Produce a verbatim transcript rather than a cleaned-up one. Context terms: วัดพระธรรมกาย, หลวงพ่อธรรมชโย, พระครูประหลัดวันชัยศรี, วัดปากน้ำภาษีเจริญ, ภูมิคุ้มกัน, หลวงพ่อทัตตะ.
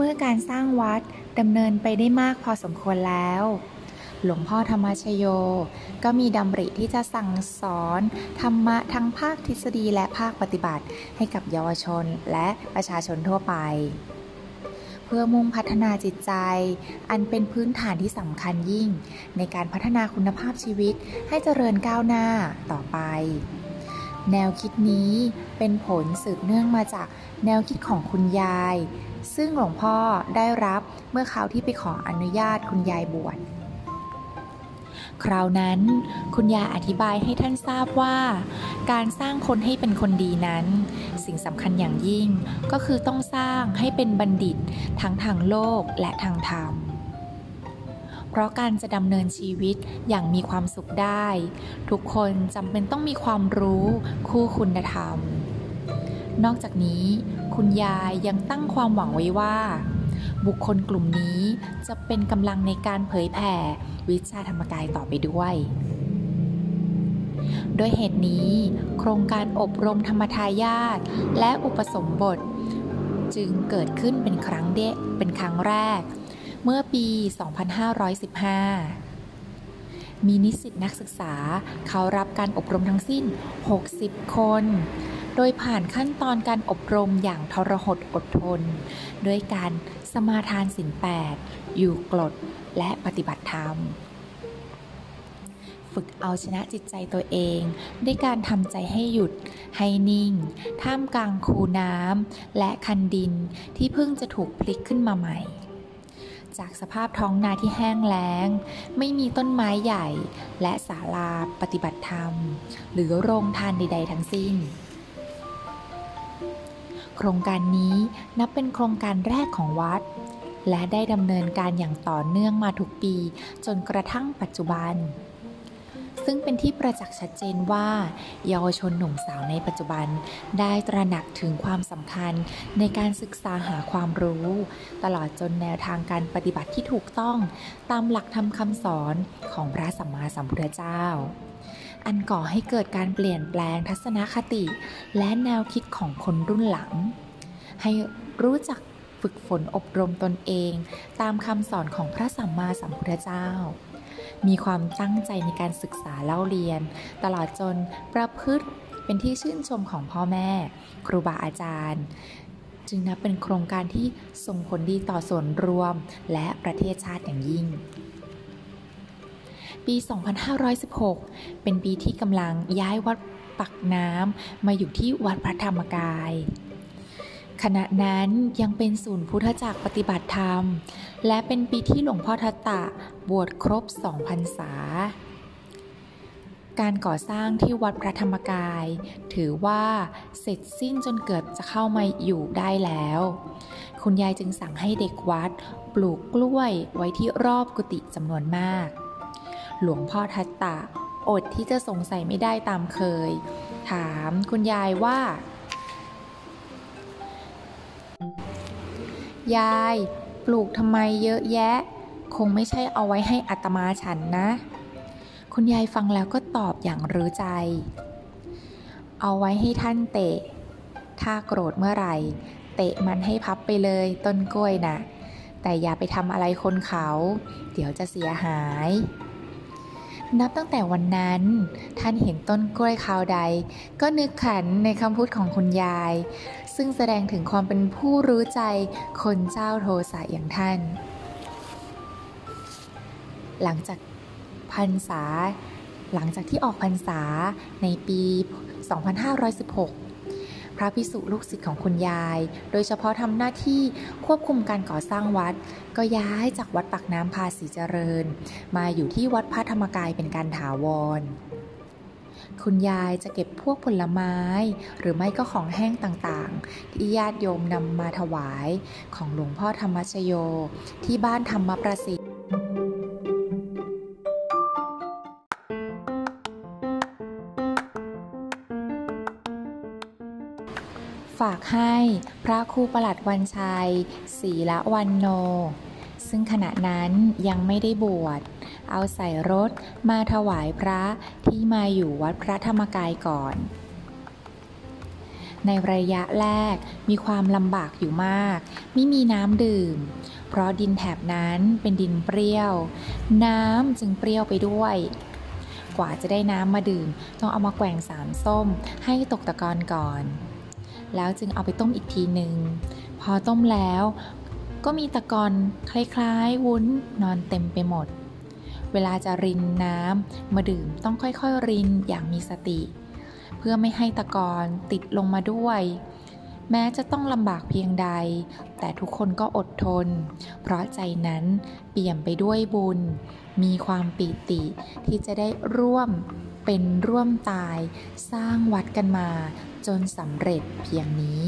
มื่อการสร้างวัดดำเนินไปได้มากพอสมควรแล้วหลวงพ่อธรรมชโยก็มีดำริที่จะสั่งสอนธรรมะทั้งภาคทฤษฎีและภาคปฏิบัติให้กับเยาวชนและประชาชนทั่วไปเพื่อมุ่งพัฒนาจิตใจอันเป็นพื้นฐานที่สำคัญยิ่งในการพัฒนาคุณภาพชีวิตให้เจริญก้าวหน้าต่อไปแนวคิดนี้เป็นผลสืบเนื่องมาจากแนวคิดของคุณยายซึ่งหลวงพ่อได้รับเมื่อคราวที่ไปขออนุญาตคุณยายบวชคราวนั้นคุณยายอธิบายให้ท่านทราบว่าการสร้างคนให้เป็นคนดีนั้นสิ่งสำคัญอย่างยิ่งก็คือต้องสร้างให้เป็นบัณฑิตทั้งทางโลกและทางธรรมเพราะการจะดำเนินชีวิตอย่างมีความสุขได้ทุกคนจำเป็นต้องมีความรู้คู่คุณธรรมนอกจากนี้คุณยายยังตั้งความหวังไว้ว่าบุคคลกลุ่มนี้จะเป็นกำลังในการเผยแผ่วิชาธรรมกายต่อไปด้วยโดยเหตุนี้โครงการอบรมธรรมทายาทและอุปสมบทจึงเกิดขึ้นเป็นครั้งเดเป็นครั้งแรกเมื่อปี สองพันห้าร้อยสิบห้า มีนิสิตนักศึกษาเขารับการอบรมทั้งสิ้น หกสิบ คนโดยผ่านขั้นตอนการอบรมอย่างทรหดอดทนด้วยการสมาทานศีลแปดอยู่กลดและปฏิบัติธรรมฝึกเอาชนะจิตใจตัวเองด้วยการทำใจให้หยุดให้นิ่งท่ามกลางคูน้ำและคันดินที่เพิ่งจะถูกพลิกขึ้นมาใหม่จากสภาพท้องนาที่แห้งแล้งไม่มีต้นไม้ใหญ่และศาลาปฏิบัติธรรมหรือโรงทานใดๆทั้งสิ้นโครงการนี้นับเป็นโครงการแรกของวัดและได้ดำเนินการอย่างต่อเนื่องมาทุกปีจนกระทั่งปัจจุบันซึ่งเป็นที่ประจักษ์ชัดเจนว่าเยาวชนหนุ่มสาวในปัจจุบันได้ตระหนักถึงความสำคัญในการศึกษาหาความรู้ตลอดจนแนวทางการปฏิบัติที่ถูกต้องตามหลักธรรมคำสอนของพระสัมมาสัมพุทธเจ้าอันก่อให้เกิดการเปลี่ยนแปลงทัศนคติและแนวคิดของคนรุ่นหลังให้รู้จักฝึกฝนอบรมตนเองตามคำสอนของพระสัมมาสัมพุทธเจ้ามีความตั้งใจในการศึกษาเล่าเรียนตลอดจนประพฤติเป็นที่ชื่นชมของพ่อแม่ครูบาอาจารย์จึงนับเป็นโครงการที่ส่งผลดีต่อส่วนรวมและประเทศชาติอย่างยิ่งปี สองพันห้าร้อยสิบหก เป็นปีที่กำลังย้ายวัดปักน้ำมาอยู่ที่วัดพระธรรมกายขณะนั้นยังเป็นศูนย์พุทธจักรปฏิบัติธรรมและเป็นปีที่หลวงพ่อทัตตะบวชครบ สอง พรรษาการก่อสร้างที่วัดพระธรรมกายถือว่าเสร็จสิ้นจนเกือบจะเข้ามาอยู่ได้แล้วคุณยายจึงสั่งให้เด็กวัดปลูกกล้วยไว้ที่รอบกุฏิจำนวนมากหลวงพ่อทัตตะอดที่จะสงสัยไม่ได้ตามเคยถามคุณยายว่ายายปลูกทำไมเยอะแยะคงไม่ใช่เอาไว้ให้อาตมาฉันนะคุณยายฟังแล้วก็ตอบอย่างรู้ใจเอาไว้ให้ท่านเตะถ้าโกรธเมื่อไหร่เตะมันให้พับไปเลยต้นกล้วยนะแต่อย่าไปทำอะไรคนเขาเดี๋ยวจะเสียหายนับตั้งแต่วันนั้นท่านเห็นต้นกล้วยคราวใดก็นึกขันในคำพูดของคุณยายซึ่งแสดงถึงความเป็นผู้รู้ใจคนเจ้าโทสะอย่างท่านหลังจากพรรษาหลังจากที่ออกพรรษาในปี สองพันห้าร้อยสิบหก พระภิกษุลูกศิษย์ของคุณยายโดยเฉพาะทำหน้าที่ควบคุมการก่อสร้างวัดก็ย้ายจากวัดปากน้ำภาษีเจริญมาอยู่ที่วัดพระธรรมกายเป็นการถาวรคุณยายจะเก็บพวกผลไม้หรือไม่ก็ของแห้งต่างๆที่ญาติโยมนำมาถวายของหลวงพ่อธรรมชโยที่บ้านธรรมประสิทธิ์ฝากให้พระครูประหลัดวันชัยศรีละวันโนซึ่งขณะนั้นยังไม่ได้บวชเอาใส่รถมาถวายพระที่มาอยู่วัดพระธรรมกายก่อน ในระยะแรกมีความลำบากอยู่มากไม่มีน้ำดื่มเพราะดินแถบนั้นเป็นดินเปรี้ยวน้ำจึงเปรี้ยวไปด้วยกว่าจะได้น้ำมาดื่มต้องเอามาแกว่งสารส้มให้ตกตะกอนก่อนแล้วจึงเอาไปต้มอีกทีหนึ่งพอต้มแล้วก็มีตะกอนคล้ายๆวุ้นนอนเต็มไปหมดเวลาจะรินน้ำมาดื่มต้องค่อยๆรินอย่างมีสติเพื่อไม่ให้ตะกอนติดลงมาด้วยแม้จะต้องลำบากเพียงใดแต่ทุกคนก็อดทนเพราะใจนั้นเปี่ยมไปด้วยบุญมีความปิติที่จะได้ร่วมเป็นร่วมตายสร้างวัดกันมาจนสำเร็จเพียงนี้